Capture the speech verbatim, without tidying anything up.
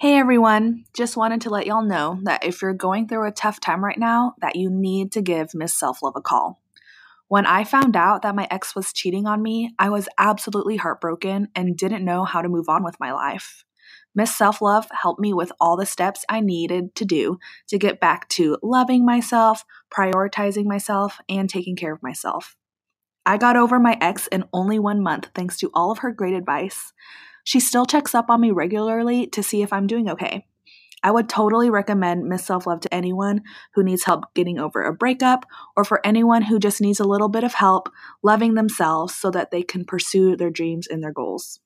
Hey everyone, just wanted to let y'all know that if you're going through a tough time right now, that you need to give Miss Self-Love a call. When I found out that my ex was cheating on me, I was absolutely heartbroken and didn't know how to move on with my life. Miss Self-Love helped me with all the steps I needed to do to get back to loving myself, prioritizing myself, and taking care of myself. I got over my ex in only one month thanks to all of her great advice. She still checks up on me regularly to see if I'm doing okay. I would totally recommend Miss Self-Love to anyone who needs help getting over a breakup or for anyone who just needs a little bit of help loving themselves so that they can pursue their dreams and their goals.